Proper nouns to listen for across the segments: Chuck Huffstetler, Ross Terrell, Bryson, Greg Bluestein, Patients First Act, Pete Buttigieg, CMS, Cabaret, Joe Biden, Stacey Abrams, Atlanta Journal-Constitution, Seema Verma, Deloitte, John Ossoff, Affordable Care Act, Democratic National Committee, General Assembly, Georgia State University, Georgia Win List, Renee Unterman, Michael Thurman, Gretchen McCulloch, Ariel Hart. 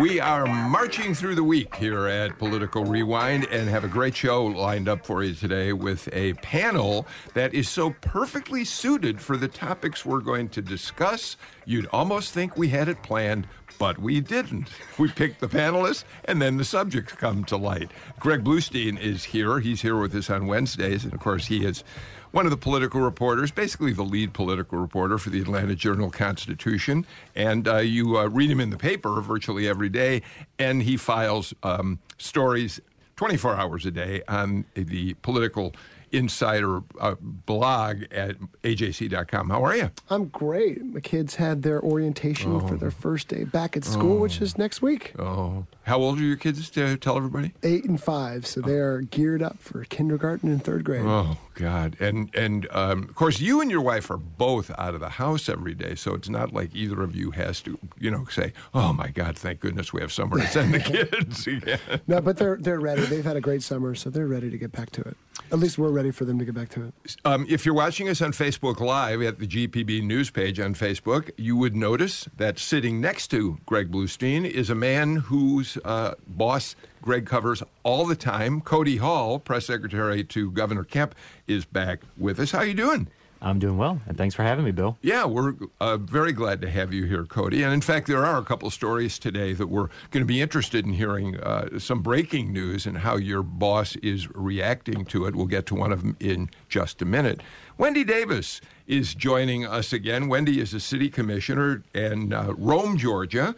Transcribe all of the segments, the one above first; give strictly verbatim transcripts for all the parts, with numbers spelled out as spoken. We are marching through the week here at Political Rewind and have a great show lined up for you today with a panel that is so perfectly suited for the topics we're going to discuss. You'd almost think we had it planned, but we didn't. We picked the panelists, and then the subjects come to light. Greg Bluestein is here. He's here with us on Wednesdays, and, of course, he is one of the political reporters, basically the lead political reporter for the Atlanta Journal-Constitution, and uh, you uh, read him in the paper virtually every day, and he files um, stories twenty-four hours a day on the political insider uh, blog at A J C dot com. How are you? I'm great. My kids had their orientation oh. for their first day back at school, oh. which is next week. Oh. How old are your kids, to tell everybody? Eight and five, so oh. they are geared up for kindergarten and third grade. Oh, God. And, and um, of course, you and your wife are both out of the house every day, so it's not like either of you has to, you know, say, oh, my God, thank goodness we have somewhere to send the kids again. No, but they're, they're ready. They've had a great summer, so they're ready to get back to it. At least we're ready for them to get back to it. Um, if you're watching us on Facebook Live at the G P B news page on Facebook, you would notice that sitting next to Greg Bluestein is a man who's Uh, boss Greg covers all the time. Cody Hall, press secretary to Governor Kemp, is back with us. How are you doing? I'm doing well, and thanks for having me, Bill. Yeah, we're uh, very glad to have you here, Cody. And in fact, there are a couple stories today that we're going to be interested in hearing uh, some breaking news and how your boss is reacting to it. We'll get to one of them in just a minute. Wendy Davis is joining us again. Wendy is a city commissioner in uh, Rome, Georgia.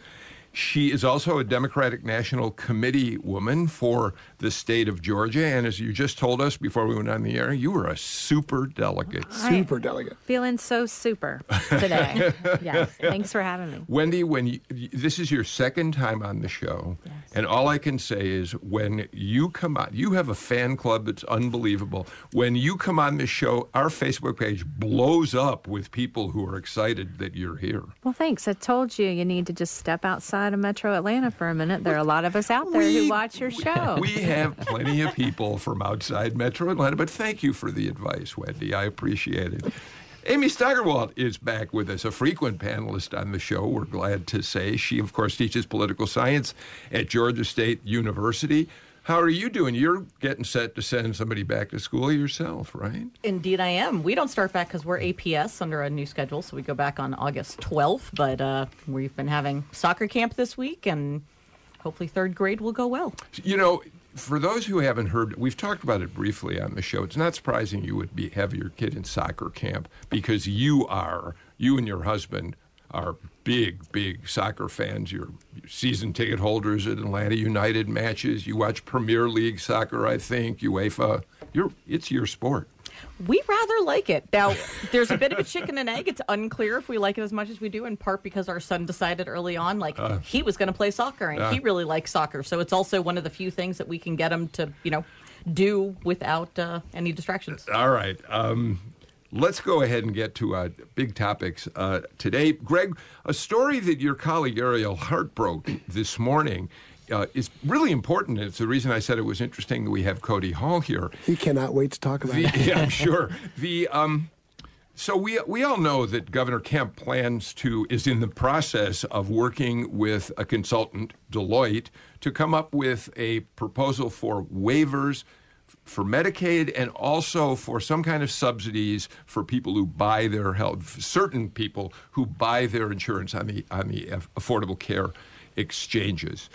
She is also a Democratic National Committee woman for the state of Georgia. And as you just told us before we went on the air, you were a super delegate. Super delegate. Feeling so super today. Yes. Thanks for having me. Wendy, when you, this is your second time on the show. Yes. And all I can say is when you come on, you have a fan club that's unbelievable. When you come on this show, our Facebook page blows up with people who are excited that you're here. Well, thanks. I told you you need to just step outside of Metro Atlanta for a minute. There are a lot of us out there we, who watch your show. We have plenty of people from outside Metro Atlanta, but thank you for the advice, Wendy. I appreciate it. Amy Steigerwald is back with us, a frequent panelist on the show, we're glad to say. She, of course, teaches political science at Georgia State University. How are you doing? You're getting set to send somebody back to school yourself, right? Indeed, I am. We don't start back because we're A P S under a new schedule, so we go back on August twelfth. But uh, we've been having soccer camp this week, and hopefully third grade will go well. You know, for those who haven't heard, we've talked about it briefly on the show. It's not surprising you would be have your kid in soccer camp because you are, you and your husband are big, big soccer fans. You're season ticket holders at Atlanta United matches. You watch Premier League soccer, I think, UEFA. You're, it's your sport. We rather like it. Now, there's a bit of a chicken and egg. It's unclear if we like it as much as we do, in part because our son decided early on, like, uh, he was going to play soccer, and uh, he really likes soccer. So it's also one of the few things that we can get him to, you know, do without uh, any distractions. All right. Um Let's go ahead and get to uh, big topics uh, today. Greg, a story that your colleague Ariel Hart broke this morning uh, is really important. It's the reason I said it was interesting that we have Cody Hall here. He cannot wait to talk about the, it. Yeah, I'm sure. The um, so we we all know that Governor Kemp plans to is in the process of working with a consultant, Deloitte, to come up with a proposal for waivers for Medicaid and also for some kind of subsidies for people who buy their health, certain people who buy their insurance on the on the Affordable Care exchanges.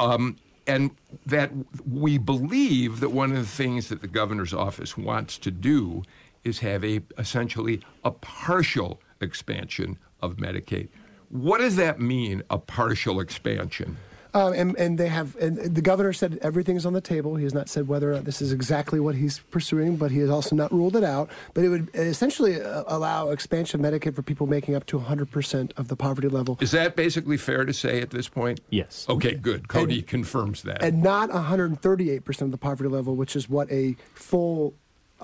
Um, and that we believe that one of the things that the governor's office wants to do is have a essentially a partial expansion of Medicaid. What does that mean, a partial expansion? Um, and, and they have, and the governor said everything's on the table. He has not said whether or not this is exactly what he's pursuing, but he has also not ruled it out. But it would essentially allow expansion of Medicaid for people making up to one hundred percent of the poverty level. Is that basically fair to say at this point? Yes. Okay, good. Cody and, confirms that. And not one hundred thirty-eight percent of the poverty level, which is what a full...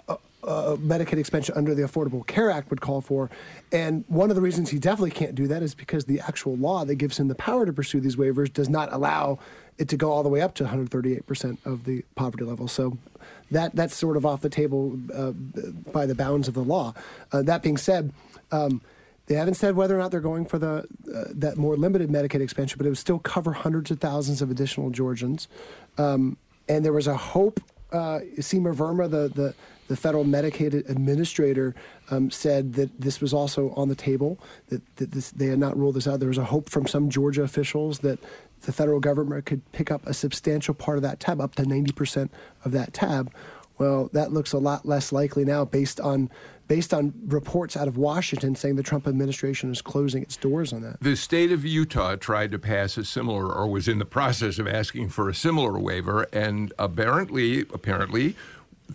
Uh, uh, Medicaid expansion under the Affordable Care Act would call for. And one of the reasons he definitely can't do that is because the actual law that gives him the power to pursue these waivers does not allow it to go all the way up to one hundred thirty-eight percent of the poverty level. So that that's sort of off the table uh, by the bounds of the law. Uh, that being said, um, they haven't said whether or not they're going for the uh, that more limited Medicaid expansion, but it would still cover hundreds of thousands of additional Georgians. Um, and there was a hope. Uh, Seema Verma, the, the, the federal Medicaid administrator, um, said that this was also on the table, that, that this, they had not ruled this out. There was a hope from some Georgia officials that the federal government could pick up a substantial part of that tab, up to ninety percent of that tab. Well, that looks a lot less likely now based on based on reports out of Washington saying the Trump administration is closing its doors on that. The state of Utah tried to pass a similar, or was in the process of asking for a similar waiver, and apparently, apparently,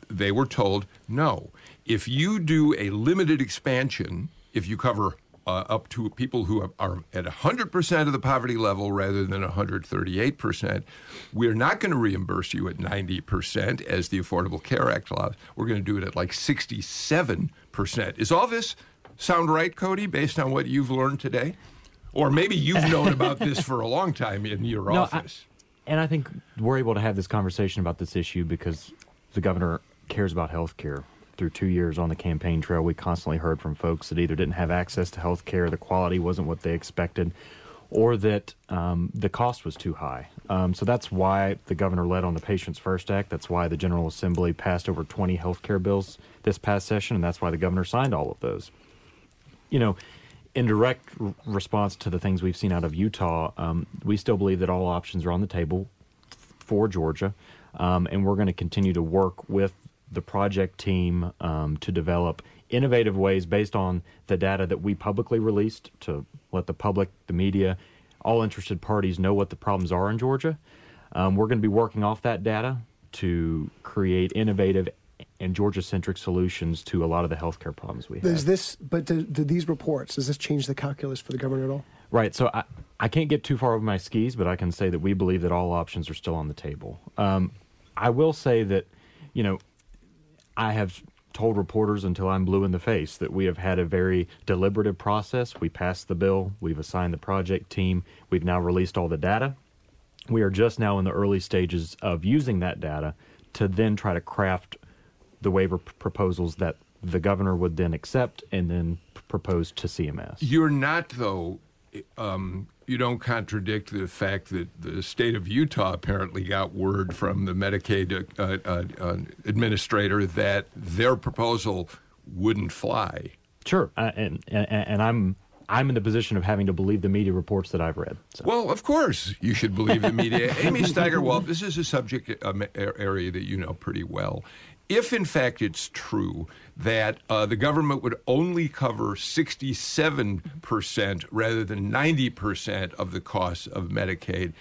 they were told, no, if you do a limited expansion, if you cover uh, up to people who are at one hundred percent of the poverty level rather than one hundred thirty-eight percent, we're not going to reimburse you at ninety percent as the Affordable Care Act allows. We're going to do it at like sixty-seven percent. Is all this sound right, Cody, based on what you've learned today? Or maybe you've known about this for a long time in your no, office. I, and I think we're able to have this conversation about this issue because the governor cares about health care. Through two years on the campaign trail, we constantly heard from folks that either didn't have access to health care, the quality wasn't what they expected, or that um, the cost was too high. Um, so that's why the governor led on the Patients First Act. That's why the General Assembly passed over twenty health care bills this past session, and that's why the governor signed all of those. You know, in direct r- response to the things we've seen out of Utah, um, we still believe that all options are on the table f- for Georgia, um, and we're going to continue to work with the project team um, to develop innovative ways based on the data that we publicly released to let the public, the media, all interested parties know what the problems are in Georgia. Um, we're going to be working off that data to create innovative and Georgia-centric solutions to a lot of the healthcare problems we have. Is this, but do, do these reports, does this change the calculus for the governor at all? Right, so I, I can't get too far over my skis, but I can say that we believe that all options are still on the table. Um, I will say that, you know, I have told reporters until I'm blue in the face that we have had a very deliberative process. We passed the bill. We've assigned the project team. We've now released all the data. We are just now in the early stages of using that data to then try to craft the waiver p- proposals that the governor would then accept and then p- propose to C M S. You're not, though, um, you don't contradict the fact that the state of Utah apparently got word from the Medicaid uh, uh, uh, administrator that their proposal wouldn't fly. Sure, uh, and, and and I'm I'm in the position of having to believe the media reports that I've read. So. Well, of course you should believe the media. Amy Steigerwald, this is a subject um, area that you know pretty well. If, in fact, it's true that uh, the government would only cover sixty-seven percent rather than ninety percent of the costs of Medicaid,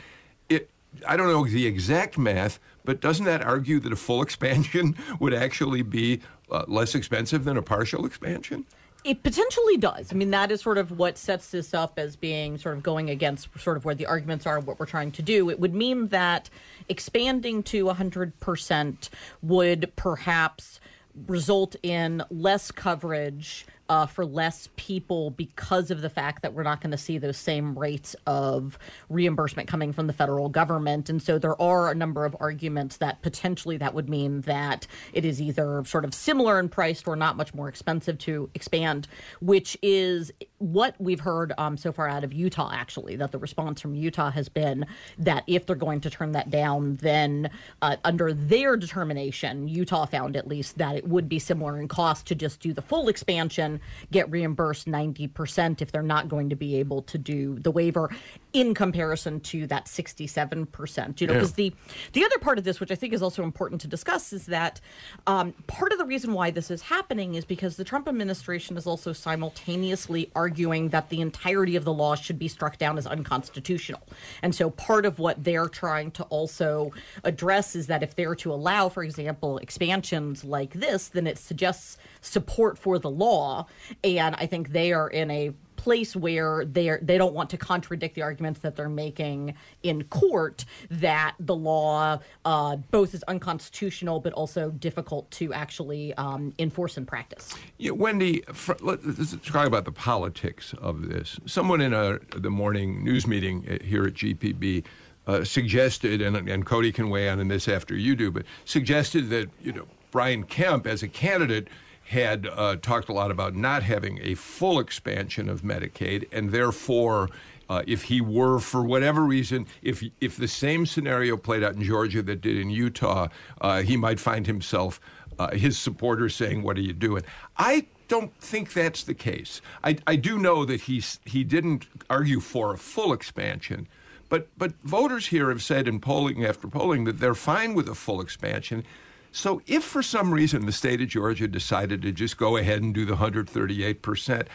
it, I don't know the exact math, but doesn't that argue that a full expansion would actually be uh, less expensive than a partial expansion? It potentially does. I mean, that is sort of what sets this up as being sort of going against sort of where the arguments are, what we're trying to do. It would mean that expanding to one hundred percent would perhaps result in less coverage uh, for less people because of the fact that we're not going to see those same rates of reimbursement coming from the federal government. And so there are a number of arguments that potentially that would mean that it is either sort of similar in price or not much more expensive to expand, which is what we've heard um, so far out of Utah, actually, that the response from Utah has been that if they're going to turn that down, then uh, under their determination, Utah found at least that it would be similar in cost to just do the full expansion, get reimbursed ninety percent if they're not going to be able to do the waiver in comparison to that sixty-seven percent. You know, because yeah. the, the other part of this, which I think is also important to discuss, is that um, part of the reason why this is happening is because the Trump administration is also simultaneously arguing that the entirety of the law should be struck down as unconstitutional. And so part of what they're trying to also address is that if they're to allow, for example, expansions like this, then it suggests support for the law. And I think they are in a place where they are, they don't want to contradict the arguments that they're making in court that the law uh, both is unconstitutional but also difficult to actually um, enforce in practice. Yeah, Wendy, for, let, let's talk about the politics of this. Someone in a, the morning news meeting here at G P B uh, suggested, and, and Cody can weigh in on this after you do, but suggested that, you know, Brian Kemp as a candidate had uh, talked a lot about not having a full expansion of Medicaid, and therefore, uh, if he were, for whatever reason, if if the same scenario played out in Georgia that did in Utah, uh, he might find himself, uh, his supporters saying, "What are you doing?" I don't think that's the case. I, I do know that he he didn't argue for a full expansion. But but voters here have said in polling after polling that they're fine with a full expansion. So if for some reason the state of Georgia decided to just go ahead and do the one hundred thirty-eight percent,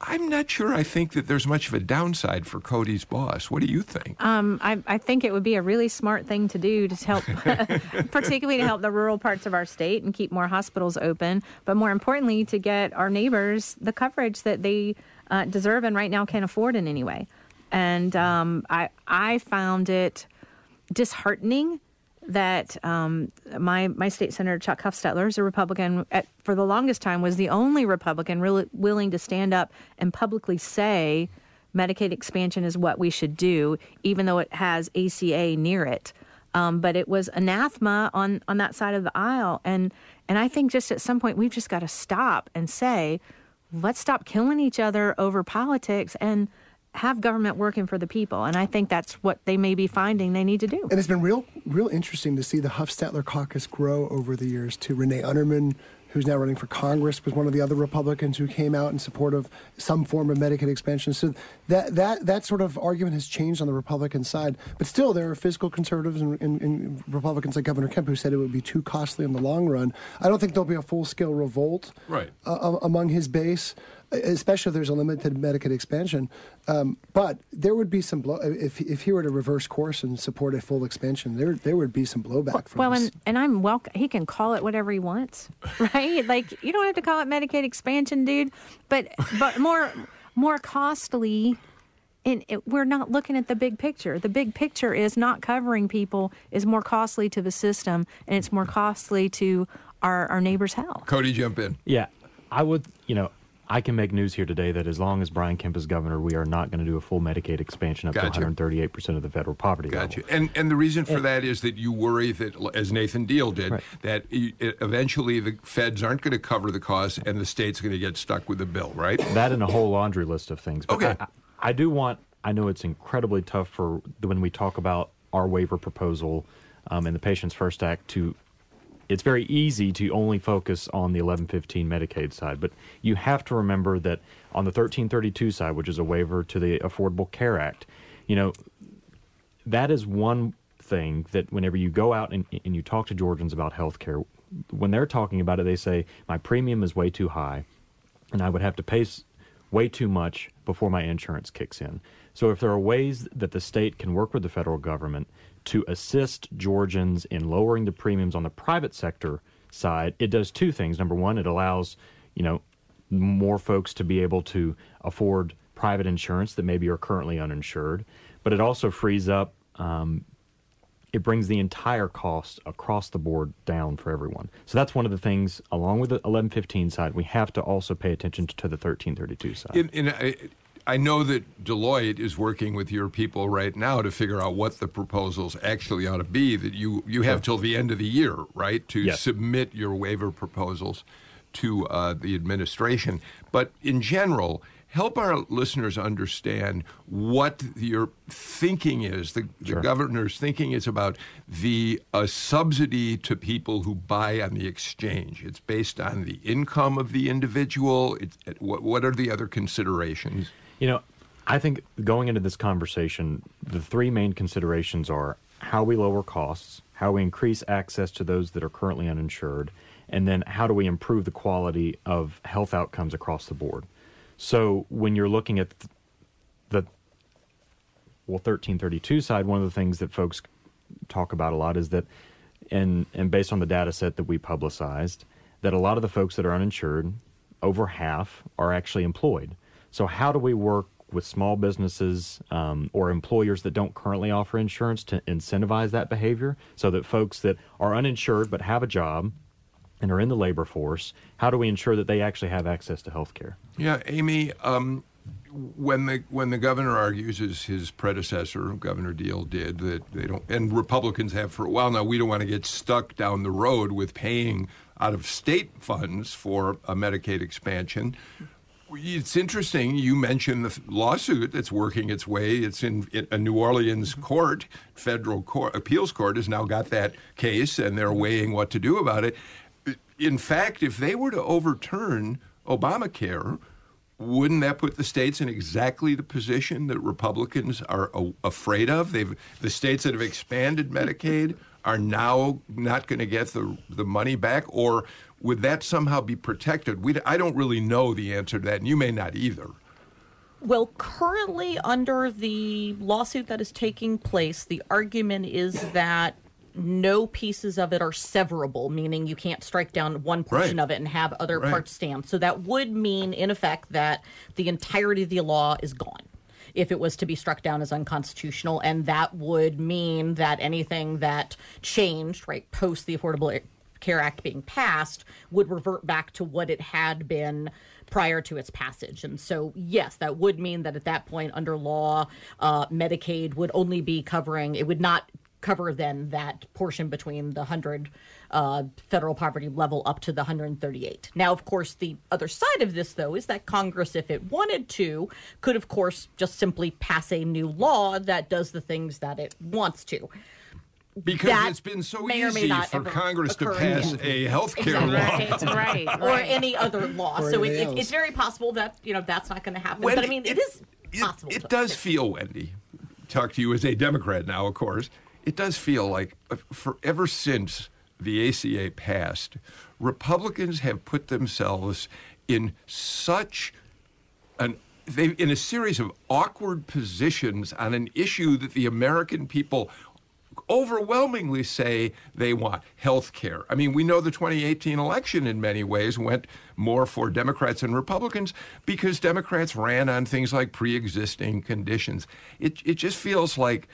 I'm not sure I think that there's much of a downside for Cody's boss. What do you think? Um, I, I think it would be a really smart thing to do to help, particularly to help the rural parts of our state and keep more hospitals open, but more importantly, to get our neighbors the coverage that they uh, deserve and right now can't afford in any way. And um, I, I found it disheartening that um, my my state senator, Chuck Huffstetler, is a Republican, at, for the longest time was the only Republican really willing to stand up and publicly say Medicaid expansion is what we should do, even though it has A C A near it. Um, but it was anathema on, on that side of the aisle. And, and I think just at some point we've just got to stop and say, let's stop killing each other over politics and have government working for the people. And I think that's what they may be finding they need to do. And it's been real real interesting to see the Huffstetler caucus grow over the years, too. Renee Unterman, who's now running for Congress, was one of the other Republicans who came out in support of some form of Medicaid expansion. So that that, that sort of argument has changed on the Republican side. But still, there are fiscal conservatives and, and, and Republicans like Governor Kemp who said it would be too costly in the long run. I don't think there'll be a full-scale revolt right. uh, among his base, especially if there's a limited Medicaid expansion. Um, but there would be some blow if if he were to reverse course and support a full expansion. There there would be some blowback well, from. Well, us. and and I'm welcome. He can call it whatever he wants, right? Like you don't have to call it Medicaid expansion, dude. But but more more costly. And it, we're not looking at the big picture. The big picture is not covering people is more costly to the system, and it's more costly to our our neighbor's health. Cody, jump in. Yeah, I would. You know. I can make news here today that as long as Brian Kemp is governor, we are not going to do a full Medicaid expansion up gotcha. to one hundred thirty-eight percent of the federal poverty gotcha. level. And, and the reason for and, that is that you worry that, as Nathan Deal did, right. that eventually the feds aren't going to cover the cost and the state's going to get stuck with the bill, right? That and a whole laundry list of things. But okay. I, I do want, I know it's incredibly tough for when we talk about our waiver proposal um, and the Patients First Act to it's very easy to only focus on the eleven fifteen Medicaid side, but you have to remember that on the thirteen thirty-two side, which is a waiver to the Affordable Care Act, you know, that is one thing that whenever you go out and, and you talk to Georgians about health care, when they're talking about it, they say, my premium is way too high, and I would have to pay way too much before my insurance kicks in. So if there are ways that the state can work with the federal government to assist Georgians in lowering the premiums on the private sector side, it does two things. Number one, it allows, you know, more folks to be able to afford private insurance that maybe are currently uninsured, but it also frees up, um, it brings the entire cost across the board down for everyone. So that's one of the things, along with the eleven fifteen side, we have to also pay attention to the thirteen thirty-two side. In, in, I, I know that Deloitte is working with your people right now to figure out what the proposals actually ought to be that you, you have till the end of the year, right, to yes. submit your waiver proposals to uh, the administration. But in general, help our listeners understand what your thinking is, the, sure. the governor's thinking is about the uh, subsidy to people who buy on the exchange. It's based on the income of the individual. It's, what, what are the other considerations? You know, I think going into this conversation, the three main considerations are how we lower costs, how we increase access to those that are currently uninsured, and then how do we improve the quality of health outcomes across the board. So when you're looking at the, well, thirteen thirty-two side, one of the things that folks talk about a lot is that, and, and based on the data set that we publicized, that a lot of the folks that are uninsured, over half, are actually employed. So how do we work with small businesses um, or employers that don't currently offer insurance to incentivize that behavior so that folks that are uninsured but have a job and are in the labor force, how do we ensure that they actually have access to health care? Yeah, Amy, um, when the when the governor argues, as his predecessor, Governor Deal, did, that they don't, and Republicans have for a while now, we don't want to get stuck down the road with paying out of state funds for a Medicaid expansion. It's interesting. You mentioned the lawsuit that's working its way. It's in a New Orleans court, federal court, appeals court has now got that case, and they're weighing what to do about it. In fact, if they were to overturn Obamacare, wouldn't that put the states in exactly the position that Republicans are a- afraid of? They've, the states that have expanded Medicaid are now not going to get the the money back, or would that somehow be protected? We, I don't really know the answer to that, and you may not either. Well, currently under the lawsuit that is taking place, the argument is that no pieces of it are severable, meaning you can't strike down one portion right. of it and have other right. parts stand. So that would mean, in effect, that the entirety of the law is gone if it was to be struck down as unconstitutional. And that would mean that anything that changed, right, post the Affordable Care Act being passed would revert back to what it had been prior to its passage. And so, yes, that would mean that at that point under law, uh, Medicaid would only be covering, it would not cover then that portion between the one hundred uh, federal poverty level up to the one hundred thirty-eight. Now, of course, the other side of this, though, is that Congress, if it wanted to, could, of course, just simply pass a new law that does the things that it wants to. Because that it's been so easy for Congress to pass again. a health care exactly. law. Right, right, right. Or any other law. Or so it, it, it's very possible that, you know, that's not going to happen. Wendy, but, I mean, it, it is it, possible. It, it does it. feel, Wendy, talk to you as a Democrat now, of course, it does feel like for ever since the A C A passed, Republicans have put themselves in such an they in a series of awkward positions on an issue that the American people overwhelmingly say they want, health care. I mean, we know the twenty eighteen election in many ways went more for Democrats and Republicans because Democrats ran on things like pre-existing conditions. It it just feels like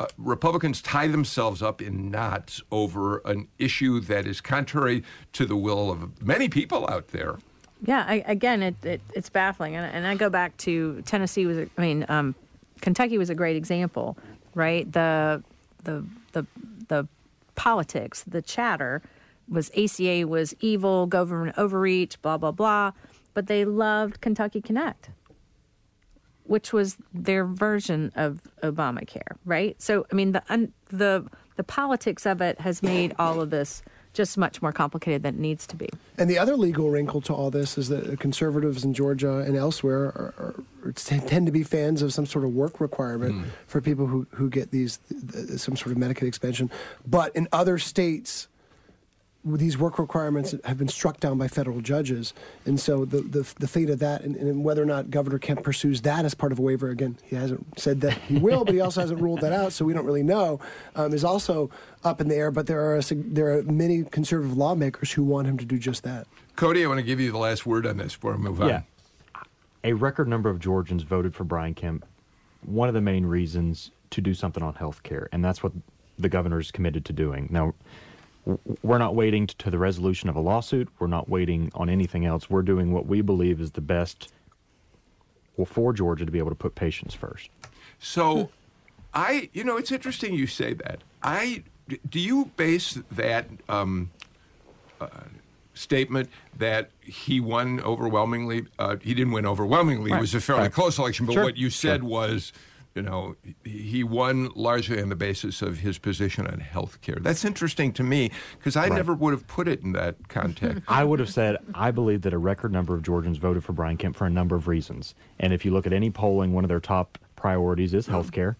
Uh, Republicans tie themselves up in knots over an issue that is contrary to the will of many people out there. Yeah, I, again, it, it, it's baffling. And, and I go back to Tennessee was, I mean, um, Kentucky was a great example, right? The the the the politics, the chatter was A C A was evil, government overreach, blah, blah, blah. But they loved Kentucky Connect, which was their version of Obamacare, right? So, I mean, the un, the the politics of it has made all of this just much more complicated than it needs to be. And the other legal wrinkle to all this is that conservatives in Georgia and elsewhere are, are, tend to be fans of some sort of work requirement mm. for people who, who get these some sort of Medicaid expansion. But in other states, these work requirements have been struck down by federal judges, and so the the, the fate of that, and, and whether or not Governor Kemp pursues that as part of a waiver, again, he hasn't said that he will, but he also hasn't ruled that out, so we don't really know, um, is also up in the air. But there are a, there are many conservative lawmakers who want him to do just that. Cody, I want to give you the last word on this before we move on. Yeah. A record number of Georgians voted for Brian Kemp, one of the main reasons to do something on health care, and that's what the governor's committed to doing. Now, we're not waiting to the resolution of a lawsuit. We're not waiting on anything else. We're doing what we believe is the best for Georgia to be able to put patients first. So, I, you know, it's interesting you say that. I, do you base that um, uh, statement that he won overwhelmingly? Uh, he didn't win overwhelmingly. Right. It was a fairly right. close election. But sure. what you said sure. was, you know, he won largely on the basis of his position on health care. That's interesting to me because I right. never would have put it in that context. I would have said I believe that a record number of Georgians voted for Brian Kemp for a number of reasons. And if you look at any polling, one of their top priorities is health care.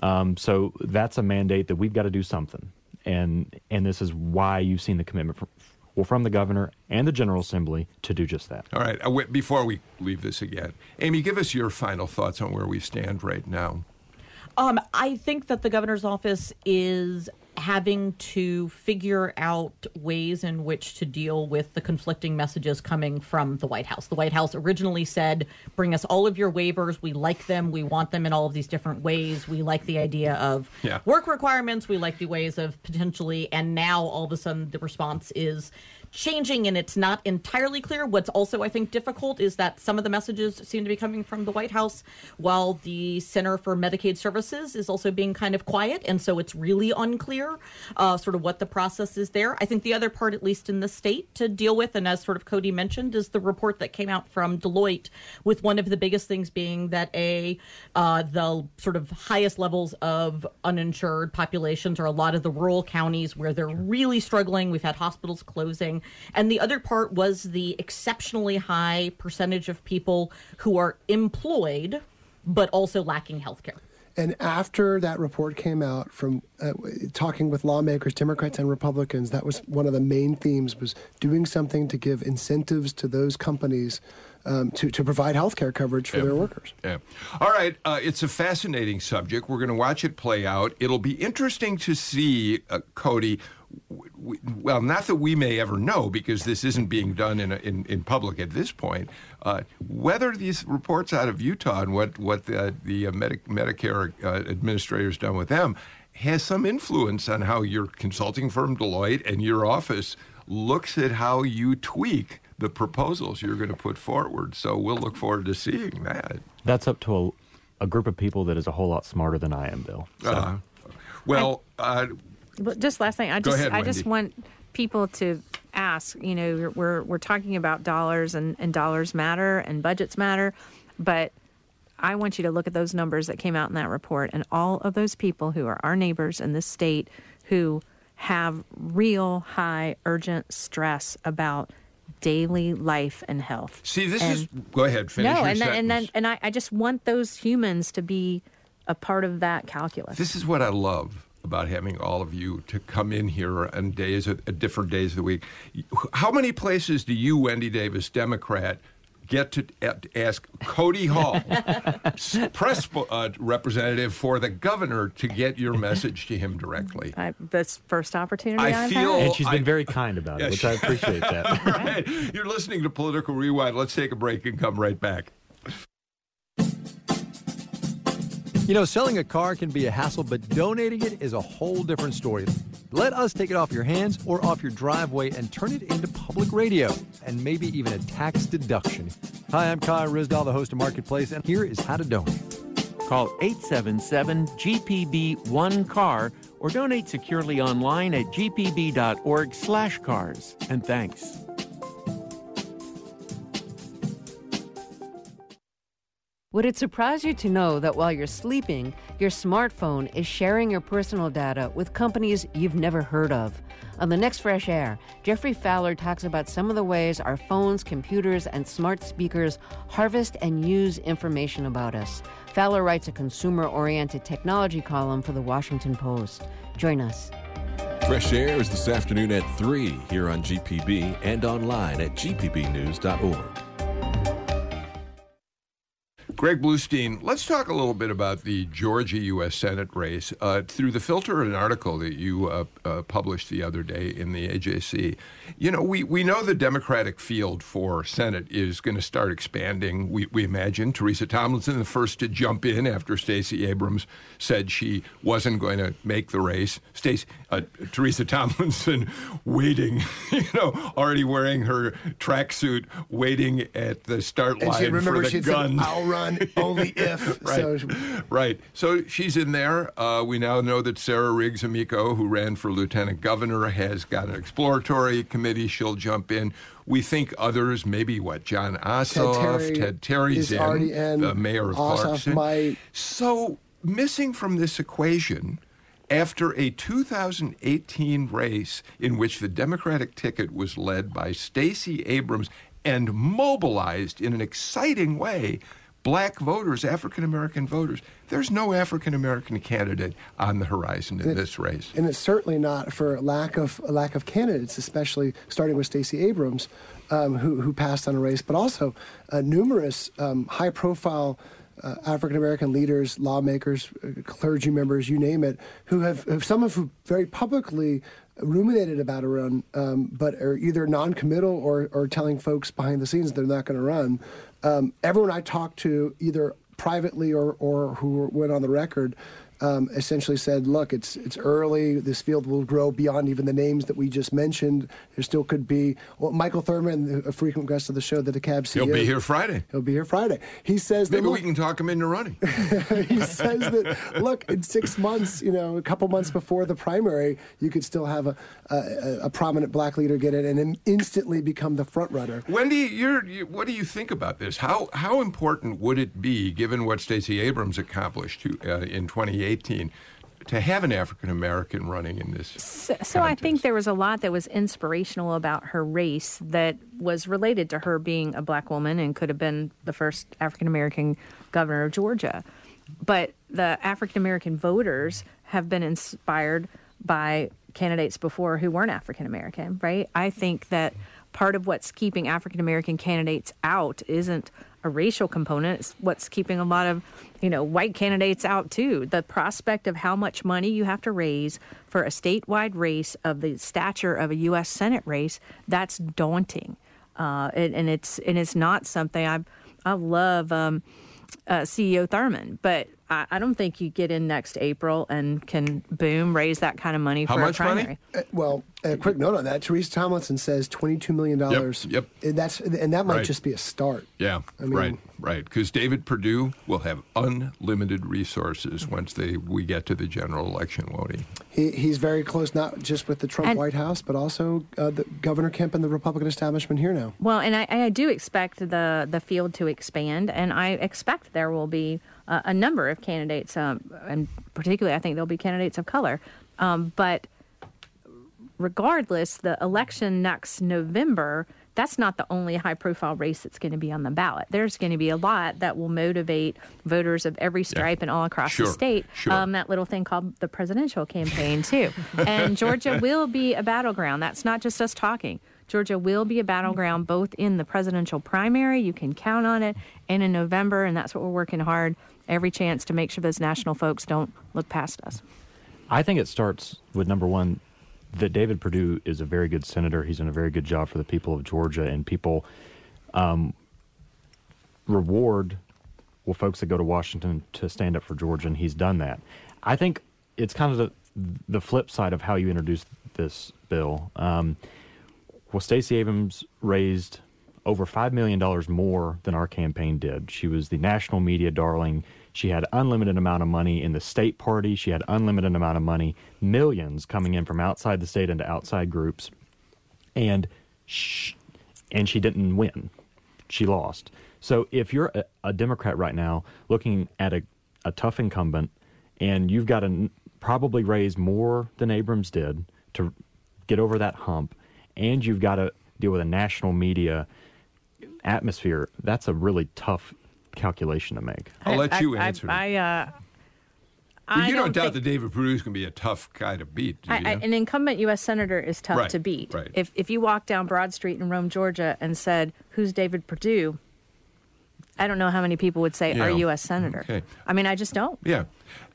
Um, so that's a mandate that we've got to do something. And and this is why you've seen the commitment from, well, from the governor and the General Assembly to do just that. All right. Before we leave this again, Amy, give us your final thoughts on where we stand right now. Um, I think that the governor's office is having to figure out ways in which to deal with the conflicting messages coming from the White House. The White House originally said, bring us all of your waivers. We like them. We want them in all of these different ways. We like the idea of yeah. work requirements. We like the ways of potentially. And now all of a sudden the response is changing, and it's not entirely clear. What's also, I think, difficult is that some of the messages seem to be coming from the White House, while the Center for Medicaid Services is also being kind of quiet, and so it's really unclear uh, sort of what the process is there. I think the other part, at least in the state, to deal with, and as sort of Cody mentioned, is the report that came out from Deloitte, with one of the biggest things being that a uh, the sort of highest levels of uninsured populations are a lot of the rural counties where they're really struggling. We've had hospitals closing. And the other part was the exceptionally high percentage of people who are employed, but also lacking health care. And after that report came out, from uh, talking with lawmakers, Democrats and Republicans, that was one of the main themes, was doing something to give incentives to those companies um, to, to provide health care coverage for yeah. their workers. Yeah. All right. Uh, it's a fascinating subject. We're going to watch it play out. It'll be interesting to see, uh, Cody, We, well, not that we may ever know, because this isn't being done in a, in, in public at this point, uh, whether these reports out of Utah and what, what the, the uh, Medi- Medicare uh, administrator's done with them has some influence on how your consulting firm Deloitte and your office looks at how you tweak the proposals you're going to put forward. So we'll look forward to seeing that. That's up to a, a group of people that is a whole lot smarter than I am, Bill. So. Uh, well... Uh, But just last thing, I just ahead, I just want people to ask, you know, we're we're talking about dollars and, and dollars matter and budgets matter, but I want you to look at those numbers that came out in that report and all of those people who are our neighbors in this state who have real high urgent stress about daily life and health. See, this and, is go ahead, finish. No, your and then, and then and I, I just want those humans to be a part of that calculus. This is what I love about having all of you to come in here on days, at different days of the week. How many places do you, Wendy Davis, Democrat, get to ask Cody Hall, press uh, representative for the governor, to get your message to him directly? I, that's first opportunity I I've feel, had. And she's been I, very kind about it, yeah, which she, I appreciate that. All right. You're listening to Political Rewind. Let's take a break and come right back. You know, selling a car can be a hassle, but donating it is a whole different story. Let us take it off your hands or off your driveway and turn it into public radio and maybe even a tax deduction. Hi, I'm Kai Rizdahl, the host of Marketplace, and here is how to donate. Call eight seven seven G P B one C A R or donate securely online at g p b dot org slash cars. And thanks. Would it surprise you to know that while you're sleeping, your smartphone is sharing your personal data with companies you've never heard of? On the next Fresh Air, Jeffrey Fowler talks about some of the ways our phones, computers, and smart speakers harvest and use information about us. Fowler writes a consumer-oriented technology column for The Washington Post. Join us. Fresh Air is this afternoon at three here on G P B and online at g p b news dot org. Greg Bluestein, let's talk a little bit about the Georgia U S Senate race. Uh, through the filter of an article that you uh, uh, published the other day in the A J C, you know, we, we know the Democratic field for Senate is going to start expanding, we, we imagine. Teresa Tomlinson, the first to jump in after Stacey Abrams said she wasn't going to make the race. Stacey, uh, Teresa Tomlinson waiting, you know, already wearing her tracksuit, waiting at the start and line for the gun. I'll run. Only if. Right. So. Right. So she's in there. Uh, we now know that Sarah Riggs Amico, who ran for lieutenant governor, has got an exploratory committee. She'll jump in. We think others, maybe what, John Ossoff, Ted, Terry Ted Terry's in, in, the mayor of Ossoff, Clarkson. My... So missing from this equation, after a two thousand eighteen race in which the Democratic ticket was led by Stacey Abrams and mobilized in an exciting way Black voters, African-American voters, there's no African-American candidate on the horizon in it, this race. And it's certainly not for lack of lack of candidates, especially starting with Stacey Abrams, um, who, who passed on a race, but also uh, numerous um, high-profile uh, African-American leaders, lawmakers, clergy members, you name it, who have, have some of who very publicly ruminated about a run, um, but are either non-committal or, or telling folks behind the scenes they're not going to run. Um, everyone I talked to, either privately or, or who went on the record, Um, essentially said, look, it's it's early. This field will grow beyond even the names that we just mentioned. There still could be, well, Michael Thurman, a frequent guest of the show, the DeKalb C E O. He'll be here Friday. He'll be here Friday. He says maybe that, look, we can talk him into running. He says that, look, in six months, you know, a couple months before the primary, you could still have a a, a prominent black leader get in and instantly become the front runner. Wendy, you're, you, what do you think about this? How how important would it be, given what Stacey Abrams accomplished to, uh, in twenty eighteen? To have an African-American running in this so, so I think there was a lot that was inspirational about her race that was related to her being a black woman and could have been the first African-American governor of Georgia. But the African-American voters have been inspired by candidates before who weren't African-American, right? I think that part of what's keeping African-American candidates out isn't a racial component. It's what's keeping a lot of, you know, white candidates out, too. The prospect of how much money you have to raise for a statewide race of the stature of a U S Senate race, that's daunting. Uh, and, and it's and it's not something I I love um, uh, C E O Thurman, but I, I don't think you get in next April and can, boom, raise that kind of money how for a primary. How much money? Uh, well, a quick note on that. Teresa Tomlinson says twenty-two million dollars. Yep, yep. And, that's, and that might right. just be a start. Yeah, I mean, right. Right, because David Perdue will have unlimited resources once they we get to the general election, won't he? he he's very close, not just with the Trump and, White House, but also uh, the, Governor Kemp and the Republican establishment here now. Well, and I, I do expect the, the field to expand, and I expect there will be uh, a number of candidates, um, and particularly I think there'll be candidates of color. Um, but regardless, the election next November, that's not the only high-profile race that's going to be on the ballot. There's going to be a lot that will motivate voters of every stripe yeah. and all across sure. the state. Sure. Um, that little thing called the presidential campaign, too. And Georgia will be a battleground. That's not just us talking. Georgia will be a battleground both in the presidential primary, you can count on it, and in November, and that's what we're working hard every chance to make sure those national folks don't look past us. I think it starts with, number one, that David Perdue is a very good senator. He's done a very good job for the people of Georgia, and people um, reward well folks that go to Washington to stand up for Georgia, and he's done that. I think it's kind of the, the flip side of how you introduced this bill. Um, well, Stacey Abrams raised over five million dollars more than our campaign did. She was the national media darling. She had unlimited amount of money in the state party. She had unlimited amount of money, millions coming in from outside the state into outside groups. And she, and she didn't win. She lost. So if you're a, a Democrat right now looking at a, a tough incumbent, and you've got to probably raise more than Abrams did to get over that hump, and you've got to deal with a national media atmosphere, that's a really tough calculation to make. I'll I, let you I, answer. I, I, uh, well, you I don't, don't doubt that David Perdue is going to be a tough guy to beat. I, I, an incumbent U S senator is tough right, to beat. Right. If if you walk down Broad Street in Rome, Georgia, and said, "Who's David Perdue?" I don't know how many people would say, yeah. "Our U S senator." Okay. I mean, I just don't. Yeah,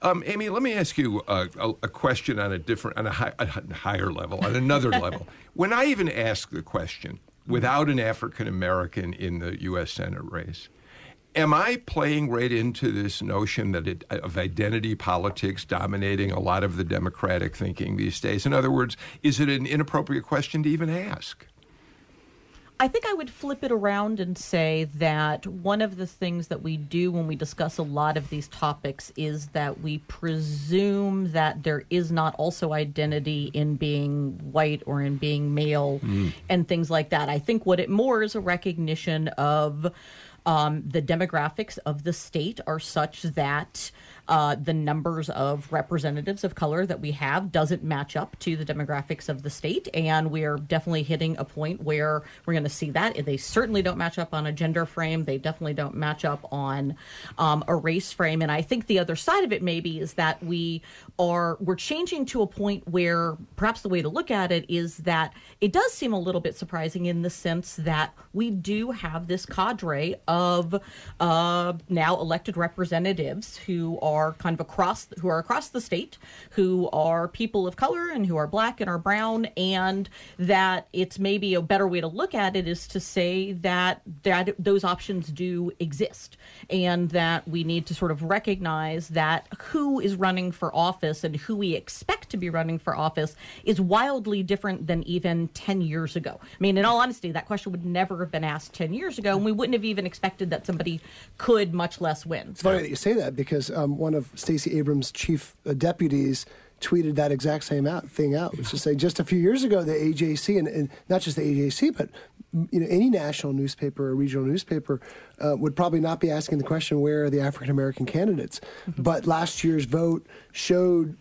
um, Amy, let me ask you a, a, a question on a different, on a, high, a higher level, on another level. When I even ask the question, without an African American in the U S Senate race, am I playing right into this notion that it, of identity politics dominating a lot of the Democratic thinking these days? In other words, is it an inappropriate question to even ask? I think I would flip it around and say that one of the things that we do when we discuss a lot of these topics is that we presume that there is not also identity in being white or in being male mm. and things like that. I think what it more is a recognition of Um, the demographics of the state are such that uh, the numbers of representatives of color that we have doesn't match up to the demographics of the state. And we are definitely hitting a point where we're going to see that. They certainly don't match up on a gender frame. They definitely don't match up on um, a race frame. And I think the other side of it maybe is that we are we're changing to a point where perhaps the way to look at it is that it does seem a little bit surprising in the sense that we do have this cadre of uh, now elected representatives who are kind of across who are across the state, who are people of color and who are black and are brown, and that it's maybe a better way to look at it is to say that that those options do exist and that we need to sort of recognize that who is running for office and who we expect to be running for office is wildly different than even ten years ago. I mean, in all honesty, that question would never have been asked ten years ago, and we wouldn't have even expected that somebody could, much less win. It's funny that you say that because um, one of Stacey Abrams' chief uh, deputies tweeted that exact same out, thing out, which is to say just a few years ago, the A J C, and, and not just the A J C, but you know any national newspaper or regional newspaper uh, would probably not be asking the question, where are the African-American candidates? Mm-hmm. But last year's vote showed,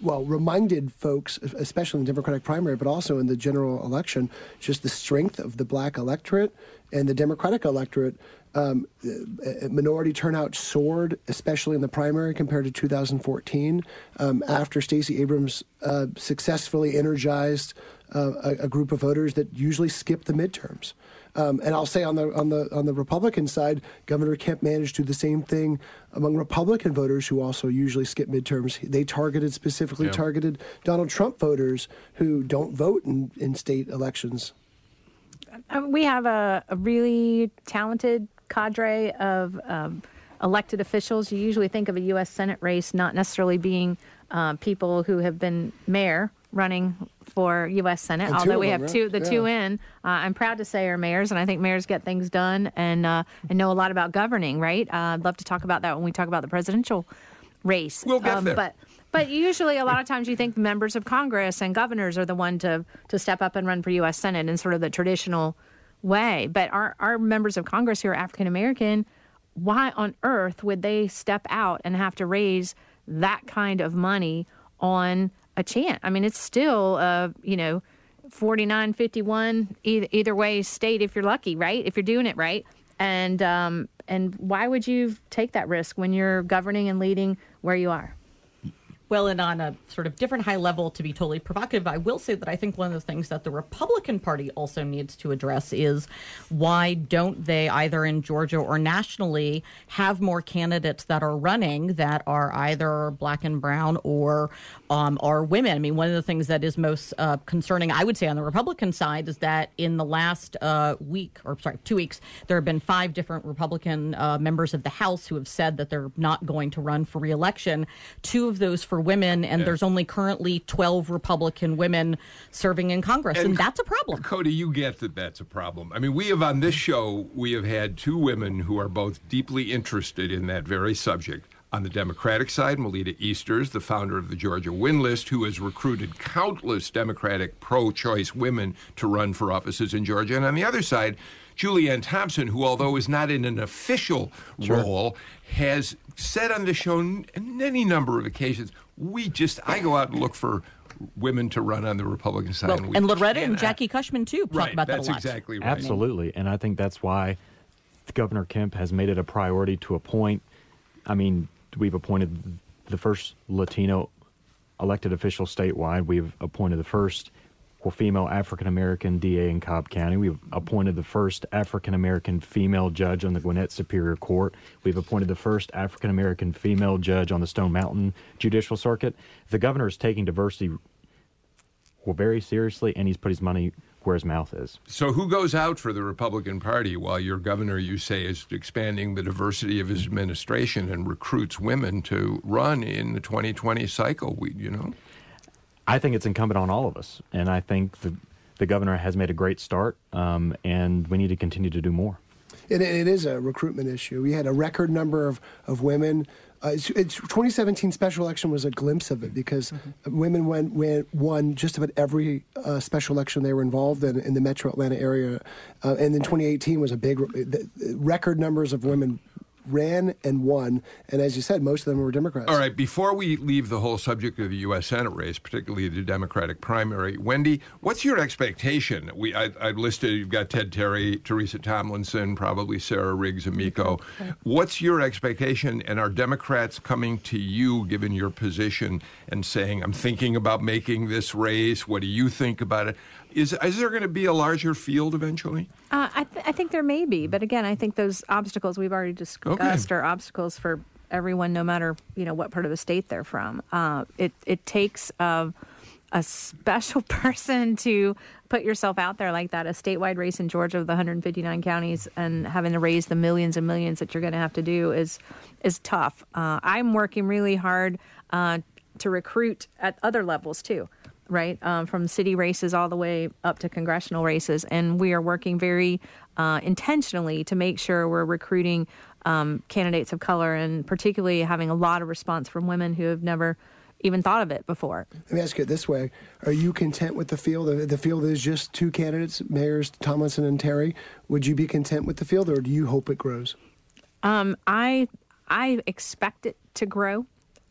well, reminded folks, especially in the Democratic primary, but also in the general election, just the strength of the black electorate and the Democratic electorate. Um, minority turnout soared, especially in the primary compared to two thousand fourteen, um, after Stacey Abrams uh, successfully energized uh, a, a group of voters that usually skip the midterms. Um, and I'll say on the on the on the Republican side, Governor Kemp managed to do the same thing among Republican voters who also usually skip midterms. They targeted specifically yeah. targeted Donald Trump voters who don't vote in, in state elections. We have a, a really talented cadre of um, elected officials. You usually think of a U S Senate race not necessarily being uh, people who have been mayor running for U S Senate, and although we them, have right? two, the yeah. two in, uh, I'm proud to say are mayors, and I think mayors get things done and, uh, and know a lot about governing, right? Uh, I'd love to talk about that when we talk about the presidential race. We'll get um, there. But, But usually a lot of times you think members of Congress and governors are the one to, to step up and run for U S Senate in sort of the traditional way. But our, our members of Congress who are African-American, why on earth would they step out and have to raise that kind of money on a chant? I mean, it's still, uh, you know, forty-nine fifty-one either, either way state if you're lucky, right? If you're doing it right. And, um, and why would you take that risk when you're governing and leading where you are? Well, and on a sort of different high level, to be totally provocative, I will say that I think one of the things that the Republican Party also needs to address is why don't they, either in Georgia or nationally, have more candidates that are running that are either black and brown or um, are women? I mean, one of the things that is most uh, concerning, I would say, on the Republican side is that in the last uh, week, or sorry, two weeks, there have been five different Republican uh, members of the House who have said that they're not going to run for reelection. Two of those for women, and yeah. there's only currently twelve Republican women serving in Congress, and, and that's a problem. Cody, you get that that's a problem. I mean, we have on this show, we have had two women who are both deeply interested in that very subject. On the Democratic side, Melita Easters, the founder of the Georgia Win List, who has recruited countless Democratic pro-choice women to run for offices in Georgia. And on the other side, Julianne Thompson, who, although is not in an official sure. role, has said on the show on any number of occasions, we just, I go out and look for women to run on the Republican side. Well, and, we and Loretta cannot. And Jackie Cushman, too, talk right, about that a lot. That's exactly right. Absolutely. And I think that's why Governor Kemp has made it a priority to appoint, I mean, we've appointed the first Latino elected official statewide. We've appointed the first female African-American D A in Cobb County. We've appointed the first African-American female judge on the Gwinnett Superior Court. We've appointed the first African-American female judge on the Stone Mountain Judicial Circuit. The governor is taking diversity well, very seriously, and he's put his money where his mouth is. So who goes out for the Republican Party while your governor, you say, is expanding the diversity of his administration and recruits women to run in the twenty twenty cycle, we, you know? I think it's incumbent on all of us, and I think the, the governor has made a great start, um, and we need to continue to do more. It, it is a recruitment issue. We had a record number of, of women. Uh, it's, it's twenty seventeen special election was a glimpse of it because mm-hmm. women went, went, won just about every uh, special election they were involved in in the metro Atlanta area. Uh, and then twenty eighteen was a big, the, the record numbers of women ran and won. And as you said, most of them were Democrats. All right. Before we leave the whole subject of the U S. Senate race, particularly the Democratic primary, Wendy, what's your expectation? We I, I've listed, you've got Ted Terry, Teresa Tomlinson, probably Sarah Riggs Amico. What's your expectation? And are Democrats coming to you, given your position, and saying, I'm thinking about making this race. What do you think about it? Is, is there going to be a larger field eventually? Uh, I, th- I think there may be. But again, I think those obstacles we've already discussed okay. are obstacles for everyone, no matter, you know, what part of the state they're from. Uh, it, it takes uh, a special person to put yourself out there like that. A statewide race in Georgia with one hundred fifty-nine counties and having to raise the millions and millions that you're going to have to do is, is tough. Uh, I'm working really hard uh, to recruit at other levels, too. Right, um, from city races all the way up to congressional races. And we are working very uh, intentionally to make sure we're recruiting um, candidates of color, and particularly having a lot of response from women who have never even thought of it before. Let me ask you it this way. Are you content with the field? The field is just two candidates, Mayors Tomlinson and Terry. Would you be content with the field, or do you hope it grows? Um, I I expect it to grow.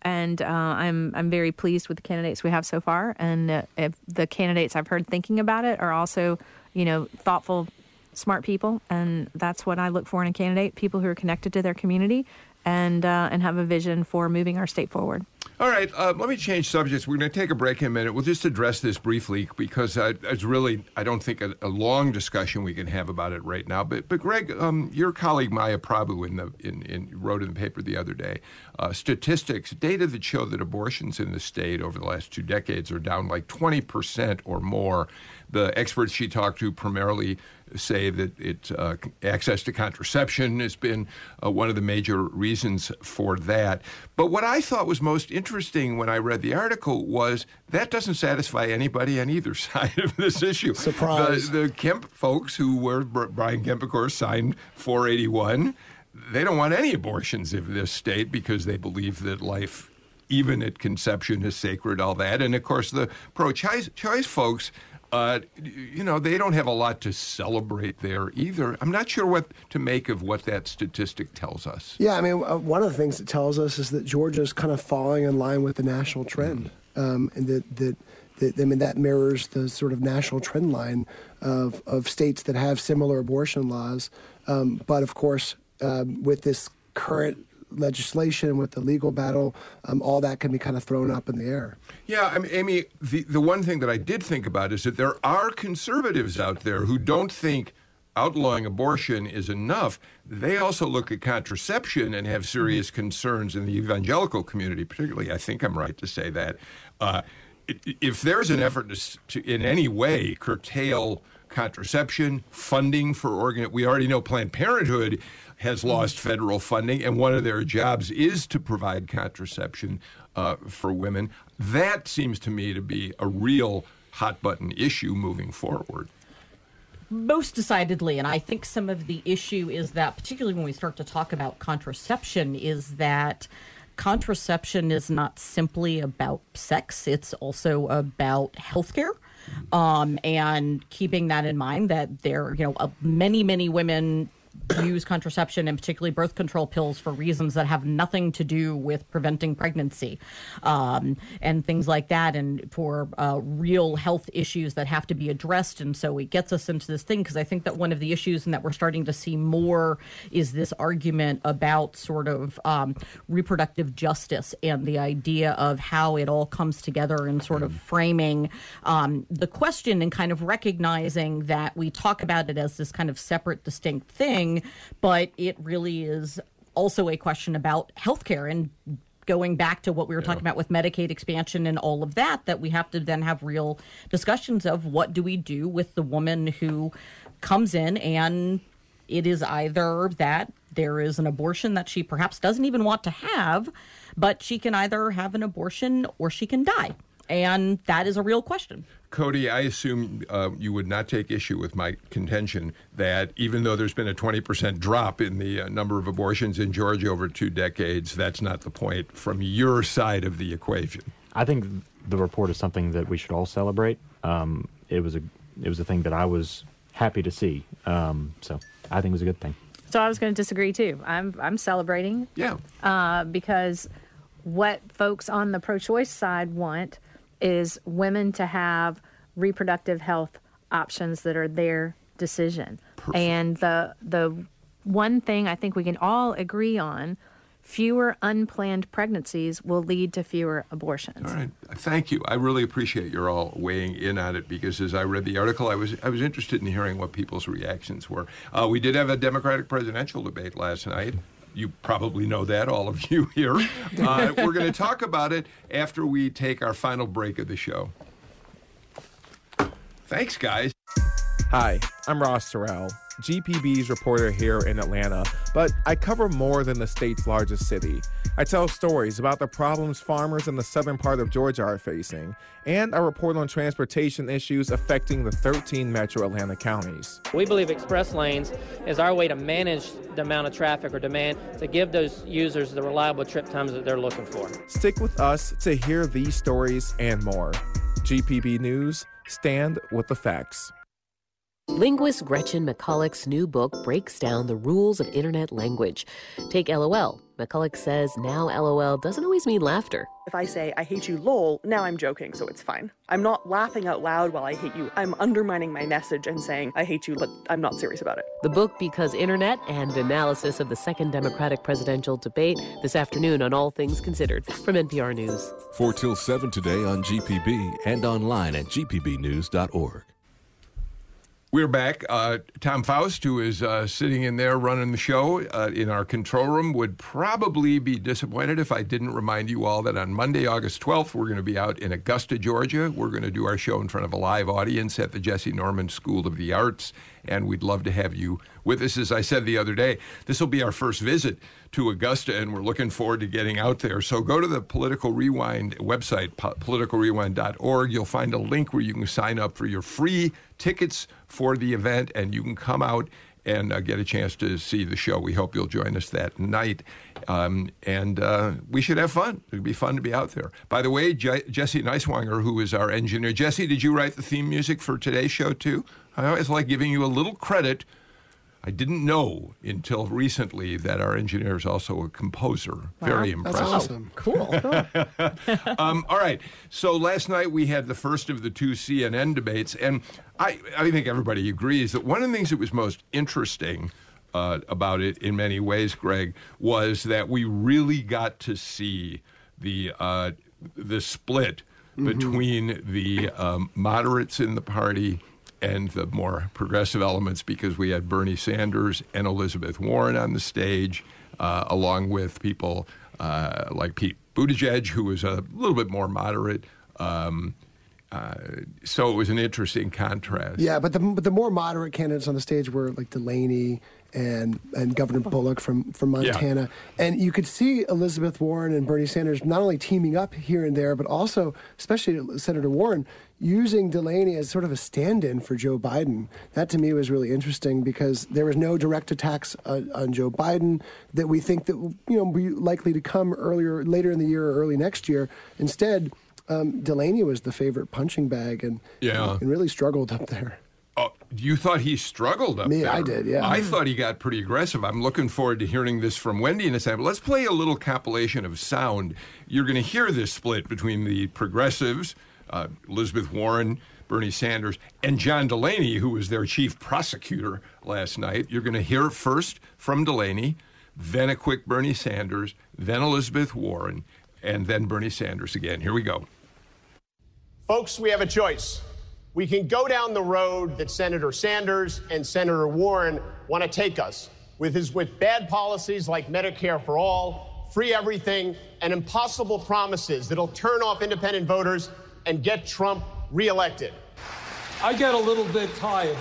And uh, I'm I'm very pleased with the candidates we have so far, and uh, if the candidates I've heard thinking about it are also, you know, thoughtful, smart people, and that's what I look for in a candidate: people who are connected to their community and uh, and have a vision for moving our state forward. All right, uh, let me change subjects. We're going to take a break in a minute. We'll just address this briefly because uh, it's really, I don't think, a, a long discussion we can have about it right now. But, but Greg, um, your colleague Maya Prabhu in the, in, in, wrote in the paper the other day, uh, statistics, data that show that abortions in the state over the last two decades are down like twenty percent or more. The experts she talked to primarily say that it, uh, access to contraception has been uh, one of the major reasons for that. But what I thought was most interesting when I read the article was that doesn't satisfy anybody on either side of this issue. Surprise. The, the Kemp folks, who were, Brian Kemp, of course, signed four eighty-one, they don't want any abortions in this state because they believe that life, even at conception, is sacred, all that. And, of course, the pro-choice choice folks, Uh, you know, they don't have a lot to celebrate there either. I'm not sure what to make of what that statistic tells us. Yeah, I mean, uh, one of the things it tells us is that Georgia is kind of falling in line with the national trend. Um, and that, that, that, I mean, that mirrors the sort of national trend line of, of states that have similar abortion laws. Um, but, of course, um, with this current legislation, with the legal battle, um, all that can be kind of thrown up in the air. Yeah, I mean, Amy, the, the one thing that I did think about is that there are conservatives out there who don't think outlawing abortion is enough. They also look at contraception and have serious concerns in the evangelical community, particularly. I think I'm right to say that. Uh, if there's an effort to, to in any way curtail contraception, funding for organ, we already know Planned Parenthood has lost federal funding, and one of their jobs is to provide contraception uh, for women. That seems to me to be a real hot-button issue moving forward. Most decidedly, and I think some of the issue is that, particularly when we start to talk about contraception, is that contraception is not simply about sex. It's also about healthcare. Um, and keeping that in mind, that there, you know, uh, many, many women use contraception and particularly birth control pills for reasons that have nothing to do with preventing pregnancy um, and things like that, and for uh, real health issues that have to be addressed. And so it gets us into this thing, because I think that one of the issues, and that we're starting to see more, is this argument about sort of um, reproductive justice and the idea of how it all comes together, and sort of framing um, the question and kind of recognizing that we talk about it as this kind of separate, distinct thing, but it really is also a question about healthcare, and going back to what we were yeah. talking about with Medicaid expansion and all of that, that we have to then have real discussions of what do we do with the woman who comes in, and it is either that there is an abortion that she perhaps doesn't even want to have, but she can either have an abortion or she can die. And that is a real question. Cody, I assume uh, you would not take issue with my contention that even though there's been a twenty percent drop in the uh, number of abortions in Georgia over two decades, that's not the point from your side of the equation. I think the report is something that we should all celebrate. Um, it was a it was a thing that I was happy to see. Um, so I think it was a good thing. So I was going to disagree too. I'm I'm celebrating. Yeah. Uh, because what folks on the pro-choice side want is women to have reproductive health options that are their decision. Perfect. And the the one thing I think we can all agree on: fewer unplanned pregnancies will lead to fewer abortions. All right. Thank you. I really appreciate your all weighing in on it, because as I read the article, I was I was interested in hearing what people's reactions were. Uh, we did have a Democratic presidential debate last night. You probably know that, all of you here. Uh, we're going to talk about it after we take our final break of the show. Thanks, guys. Hi, I'm Ross Terrell, G P B's reporter here in Atlanta, but I cover more than the state's largest city. I tell stories about the problems farmers in the southern part of Georgia are facing, and I report on transportation issues affecting the thirteen metro Atlanta counties. We believe express lanes is our way to manage the amount of traffic or demand to give those users the reliable trip times that they're looking for. Stick with us to hear these stories and more. G P B News, stand with the facts. Linguist Gretchen McCulloch's new book breaks down the rules of internet language. Take LOL. McCulloch says now LOL doesn't always mean laughter. If I say, I hate you, lol, now I'm joking, so it's fine. I'm not laughing out loud while I hate you. I'm undermining my message and saying, I hate you, but I'm not serious about it. The book, Because Internet, and analysis of the second Democratic presidential debate this afternoon on All Things Considered from N P R News. four till seven today on G P B and online at g p b news dot org. We're back. Uh, Tom Faust, who is uh, sitting in there running the show uh, in our control room, would probably be disappointed if I didn't remind you all that on Monday, August twelfth, we're going to be out in Augusta, Georgia. We're going to do our show in front of a live audience at the Jesse Norman School of the Arts, and we'd love to have you with us. As I said the other day, this will be our first visit to Augusta, and we're looking forward to getting out there. So go to the Political Rewind website, political rewind dot org. You'll find a link where you can sign up for your free tickets for the event, and you can come out and uh, get a chance to see the show. We hope you'll join us that night, um, and uh, we should have fun. It'll be fun to be out there. By the way, Je- Jesse Neiswanger, who is our engineer. Jesse, did you write the theme music for today's show, too? I always like giving you a little credit. I didn't know until recently that our engineer is also a composer. Wow. Very impressive. That's awesome. Cool. cool. um, all right. So last night we had the first of the two C N N debates, and I, I think everybody agrees that one of the things that was most interesting uh, about it in many ways, Greg, was that we really got to see the uh, the split mm-hmm. between the um, moderates in the party and the more progressive elements, because we had Bernie Sanders and Elizabeth Warren on the stage, uh, along with people uh, like Pete Buttigieg, who was a little bit more moderate. Um, uh, so it was an interesting contrast. Yeah, but the but the more moderate candidates on the stage were like Delaney and and Governor Bullock from, from Montana. Yeah. And you could see Elizabeth Warren and Bernie Sanders not only teaming up here and there, but also, especially Senator Warren, using Delaney as sort of a stand-in for Joe Biden. That, to me, was really interesting because there was no direct attacks uh, on Joe Biden that we think that, you know, be likely to come earlier, later in the year or early next year. Instead, um, Delaney was the favorite punching bag and, yeah. and, and really struggled up there. Oh, you thought he struggled up Me, there. I did, yeah. I thought he got pretty aggressive. I'm looking forward to hearing this from Wendy in a second. Let's play a little compilation of sound. You're going to hear this split between the progressives, uh, Elizabeth Warren, Bernie Sanders, and John Delaney, who was their chief prosecutor last night. You're going to hear first from Delaney, then a quick Bernie Sanders, then Elizabeth Warren, and then Bernie Sanders again. Here we go. Folks, we have a choice. We can go down the road that Senator Sanders and Senator Warren want to take us, with his with bad policies like Medicare for all, free everything, and impossible promises that'll turn off independent voters and get Trump reelected. I get a little bit tired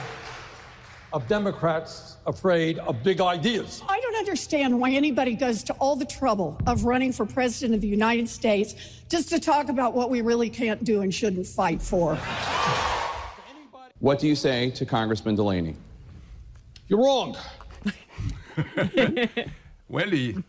of Democrats afraid of big ideas. I don't understand why anybody goes to all the trouble of running for president of the United States just to talk about what we really can't do and shouldn't fight for. What do you say to Congressman Delaney? You're wrong. Wendy,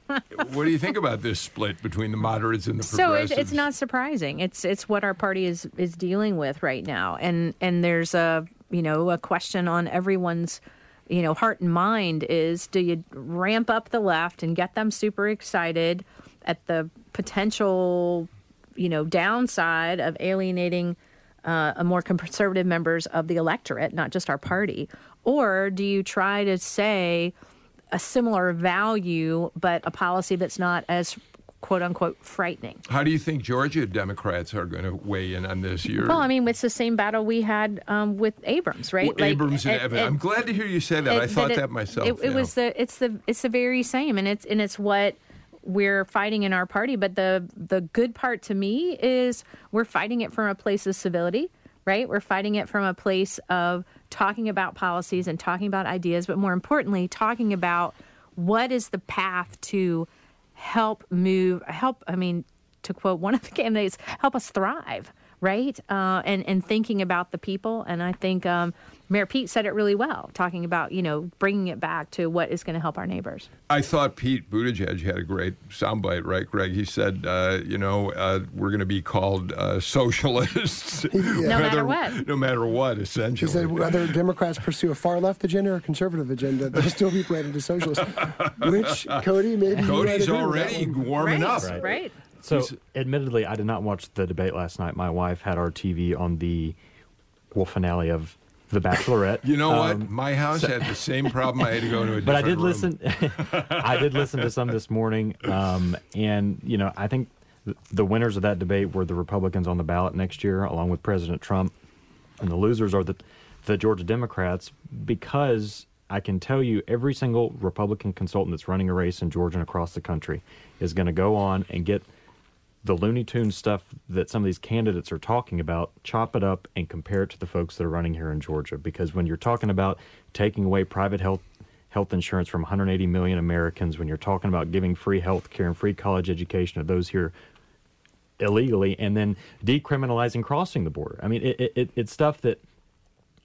what do you think about this split between the moderates and the progressives? So it, it's not surprising. It's it's what our party is is dealing with right now, and and there's a you know a question on everyone's you know, heart and mind is, do you ramp up the left and get them super excited at the potential, you know, downside of alienating uh, a more conservative members of the electorate, not just our party? Or do you try to say a similar value, but a policy that's not as quote-unquote frightening? How do you think Georgia Democrats are going to weigh in on this year? Well, I mean, it's the same battle we had um, with Abrams, right? Well, like, Abrams and it, Evans. It, I'm glad to hear you say that. It, I thought that, it, that myself. It, it was the it's the it's the very same, and it's and it's what we're fighting in our party. But the the good part to me is we're fighting it from a place of civility, right? We're fighting it from a place of talking about policies and talking about ideas, but more importantly, talking about what is the path to help move, help, I mean, to quote one of the candidates, help us thrive, right? Uh, and, and thinking about the people. And I think um, Mayor Pete said it really well, talking about, you know, bringing it back to what is going to help our neighbors. I thought Pete Buttigieg had a great soundbite, right, Greg? He said, uh, you know, uh, we're going to be called uh, socialists. Yeah. No whether, matter what. No matter what, essentially. He said, whether Democrats pursue a far-left agenda or a conservative agenda, they'll still be branded as socialists. Which, Cody, maybe... Cody's already warming right, up. Right, right. So, admittedly, I did not watch the debate last night. My wife had our T V on the well, finale of The Bachelorette. You know um, what? My house so, had the same problem. I had to go to a different But I did room. listen. I did listen to some this morning, um, and you know, I think th- the winners of that debate were the Republicans on the ballot next year, along with President Trump, and the losers are the the Georgia Democrats, because I can tell you every single Republican consultant that's running a race in Georgia and across the country is going to go on and get the Looney Tunes stuff that some of these candidates are talking about, chop it up and compare it to the folks that are running here in Georgia. Because when you're talking about taking away private health health insurance from one hundred eighty million Americans, when you're talking about giving free health care and free college education to those here illegally, and then decriminalizing crossing the border. I mean, it, it, it's stuff that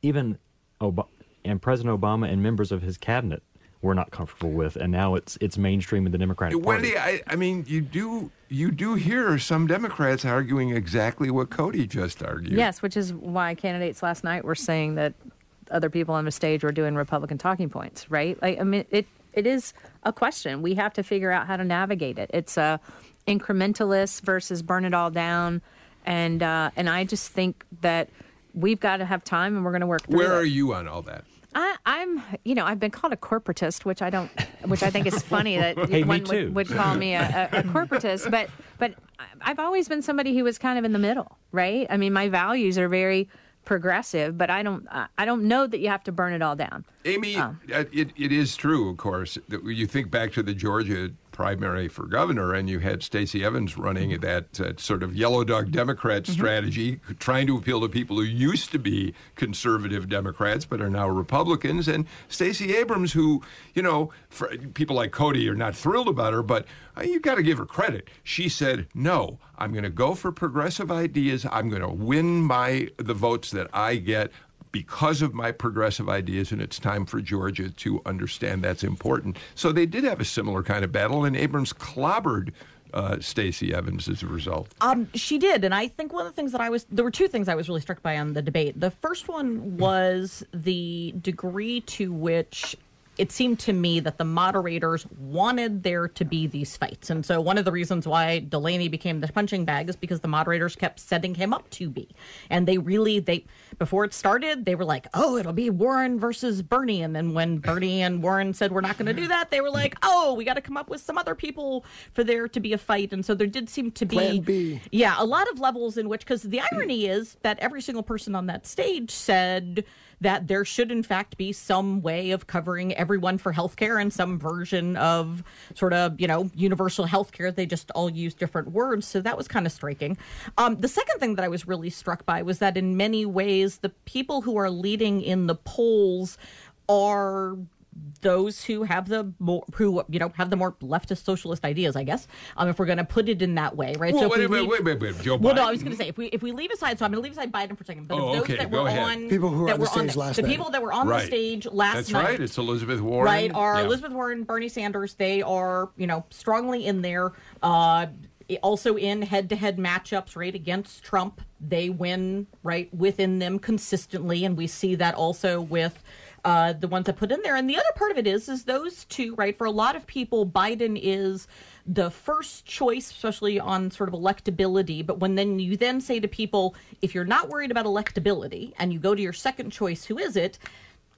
even Ob- and President Obama and members of his cabinet we're not comfortable with, and now it's it's mainstream in the Democratic Party. Wendy, I, I mean, you do you do hear some Democrats arguing exactly what Cody just argued. Yes, which is why candidates last night were saying that other people on the stage were doing Republican talking points, right? Like, I mean, it it is a question. We have to figure out how to navigate it. It's a incrementalist versus burn it all down, and uh, and I just think that we've got to have time, and we're going to work through it. Where are you on all that? I, I'm, you know, I've been called a corporatist, which I don't, which I think is funny that hey, one would, would call me a, a, a corporatist. But, but I've always been somebody who was kind of in the middle, right? I mean, my values are very progressive, but I don't, I don't know that you have to burn it all down. Amy, um, it, it is true, of course, that you think back to the Georgia primary for governor, and you had Stacey Abrams running that uh, sort of yellow dog Democrat mm-hmm. strategy, trying to appeal to people who used to be conservative Democrats but are now Republicans. And Stacey Abrams, who, you know, for people like Cody are not thrilled about her, but uh, you got to give her credit. She said, no, I'm going to go for progressive ideas. I'm going to win my the votes that I get because of my progressive ideas, and it's time for Georgia to understand that's important. So they did have a similar kind of battle, and Abrams clobbered uh, Stacey Abrams as a result. Um, she did, and I think one of the things that I was... There were two things I was really struck by on the debate. The first one was the degree to which it seemed to me that the moderators wanted there to be these fights. And so one of the reasons why Delaney became the punching bag is because the moderators kept setting him up to be. And they really, they before it started, they were like, oh, it'll be Warren versus Bernie. And then when Bernie and Warren said, we're not going to do that, they were like, oh, we got to come up with some other people for there to be a fight. And so there did seem to be... Plan B. Yeah, a lot of levels in which... Because the irony is that every single person on that stage said that there should, in fact, be some way of covering everyone for healthcare and some version of sort of, you know, universal healthcare. They just all use different words. So that was kind of striking. Um, the second thing that I was really struck by was that in many ways, the people who are leading in the polls are those who have the more, who, you know, have the more leftist socialist ideas, I guess, um, if we're going to put it in that way, right? Well, so wait, if we leave, wait, wait, wait, wait, Joe Biden. Well, no, I was going to say, if we if we leave aside, so I'm going to leave aside Biden for a second, but oh, those okay, that were ahead. on, people who that were on the stage last night. The people that were on right. the stage last That's night. That's right, it's Elizabeth Warren. Right, are yeah. Elizabeth Warren, Bernie Sanders, they are, you know, strongly in there, uh, also in head-to-head matchups, right, against Trump. They win, right, within them consistently, and we see that also with uh, the ones I put in there. And the other part of it is, is those two, right, for a lot of people, Biden is the first choice, especially on sort of electability. But when then you then say to people, if you're not worried about electability and you go to your second choice, who is it?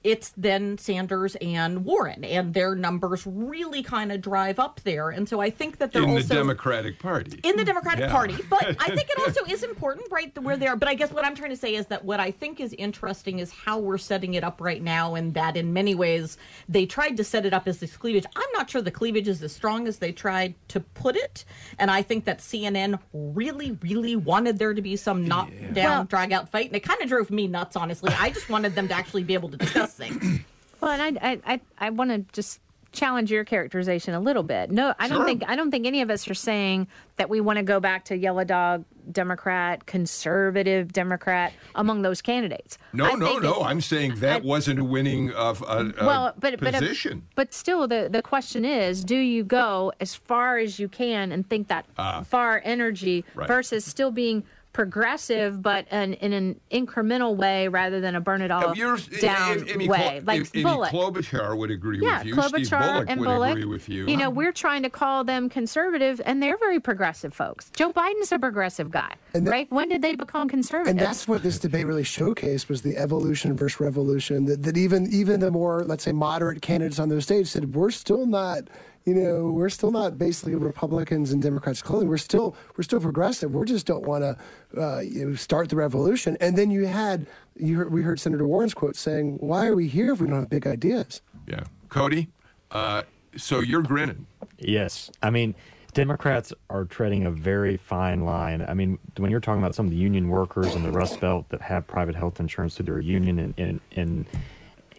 It's then Sanders and Warren, and their numbers really kind of drive up there. And so I think that they're in also... In the Democratic Party. In the Democratic yeah. Party. But I think it also is important, right, where they are. But I guess what I'm trying to say is that what I think is interesting is how we're setting it up right now, and that in many ways they tried to set it up as this cleavage. I'm not sure the cleavage is as strong as they tried to put it. And I think that C N N really, really wanted there to be some knockdown, yeah. well, drag-out fight. And it kind of drove me nuts, honestly. I just wanted them to actually be able to discuss thing. Well, and I, I, I want to just challenge your characterization a little bit. No, I sure. don't think I don't think any of us are saying that we want to go back to yellow dog Democrat, conservative Democrat among those candidates. No, I no, no. It, I'm saying that I, wasn't a winning of a, a well, but, position. But, but still, the, the question is, do you go as far as you can and think that uh, far energy right. versus still being progressive, but an, in an incremental way rather than a burn it all down Amy, Amy, way. Like Amy, Bullock. Amy Klobuchar would agree yeah, with you. Klobuchar Steve Bullock and would Bullock, agree with you. You know, we're trying to call them conservative, and they're very progressive folks. Joe Biden's a progressive guy, and that, right? When did they become conservative? And that's what this debate really showcased, was the evolution versus revolution, that, that even, even the more, let's say, moderate candidates on those stages said, we're still not... You know, we're still not basically Republicans and Democrats clothing. We're still we're still progressive. We just don't want to uh, you know, start the revolution. And then you had you heard, we heard Senator Warren's quote saying, "Why are we here if we don't have big ideas?" Yeah, Cody. Uh, so you're grinning. Yes, I mean, Democrats are treading a very fine line. I mean, when you're talking about some of the union workers in the Rust Belt that have private health insurance through their union, and and. and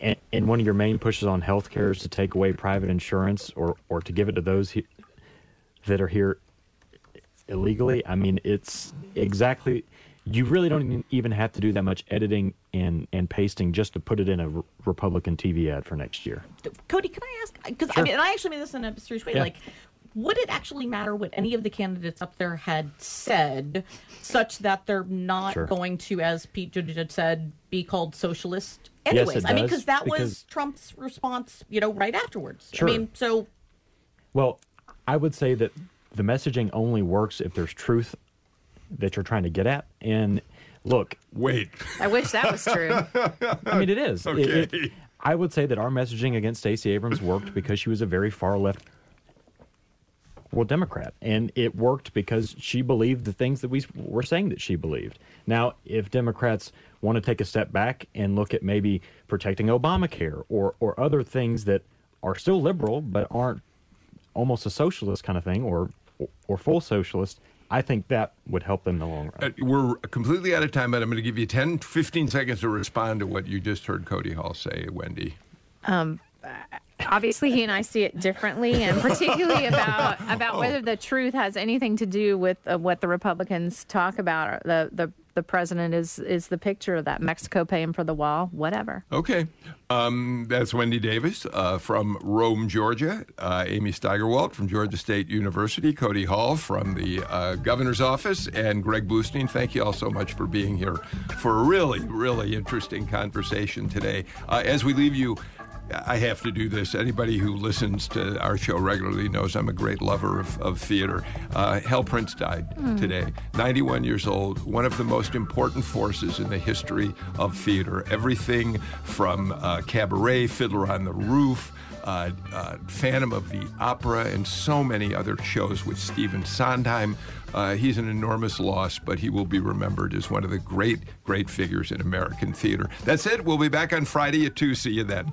And, and one of your main pushes on health care is to take away private insurance or, or to give it to those he, that are here illegally. I mean, it's exactly, you really don't even have to do that much editing and, and pasting just to put it in a re- Republican T V ad for next year. Cody, can I ask, because sure. I mean, and I actually mean this in a serious way, yeah. like, would it actually matter what any of the candidates up there had said, such that they're not sure. going to, as Pete Buttigieg said, be called socialist anyways? Yes, I mean, cause that because... was Trump's response, you know, right afterwards. Sure. I mean, so. Well, I would say that the messaging only works if there's truth that you're trying to get at. And look. Wait. I wish that was true. I mean, it is. Okay. It, it, I would say that our messaging against Stacey Abrams worked because she was a very far left Well, Democrat, and it worked because she believed the things that we were saying that she believed. Now, if Democrats want to take a step back and look at maybe protecting Obamacare or or other things that are still liberal but aren't almost a socialist kind of thing or or, or full socialist, I think that would help them in the long run. Uh, we're completely out of time, but I'm going to give you ten, fifteen seconds to respond to what you just heard Cody Hall say, Wendy. Um. I- Obviously, he and I see it differently, and particularly about about whether the truth has anything to do with uh, what the Republicans talk about. The the the president is is the picture of that Mexico paying for the wall, whatever. Okay, um, that's Wendy Davis uh, from Rome, Georgia. Uh, Amy Steigerwald from Georgia State University. Cody Hall from the uh, governor's office, and Greg Bluestein. Thank you all so much for being here for a really really interesting conversation today. Uh, as we leave you. I have to do this. Anybody who listens to our show regularly knows I'm a great lover of, of theater. Uh, Hal Prince died mm. today, ninety-one years old, one of the most important forces in the history of theater. Everything from uh, Cabaret, Fiddler on the Roof, uh, uh, Phantom of the Opera, and so many other shows with Stephen Sondheim. Uh, he's an enormous loss, but he will be remembered as one of the great, great figures in American theater. That's it. We'll be back on Friday at two. See you then.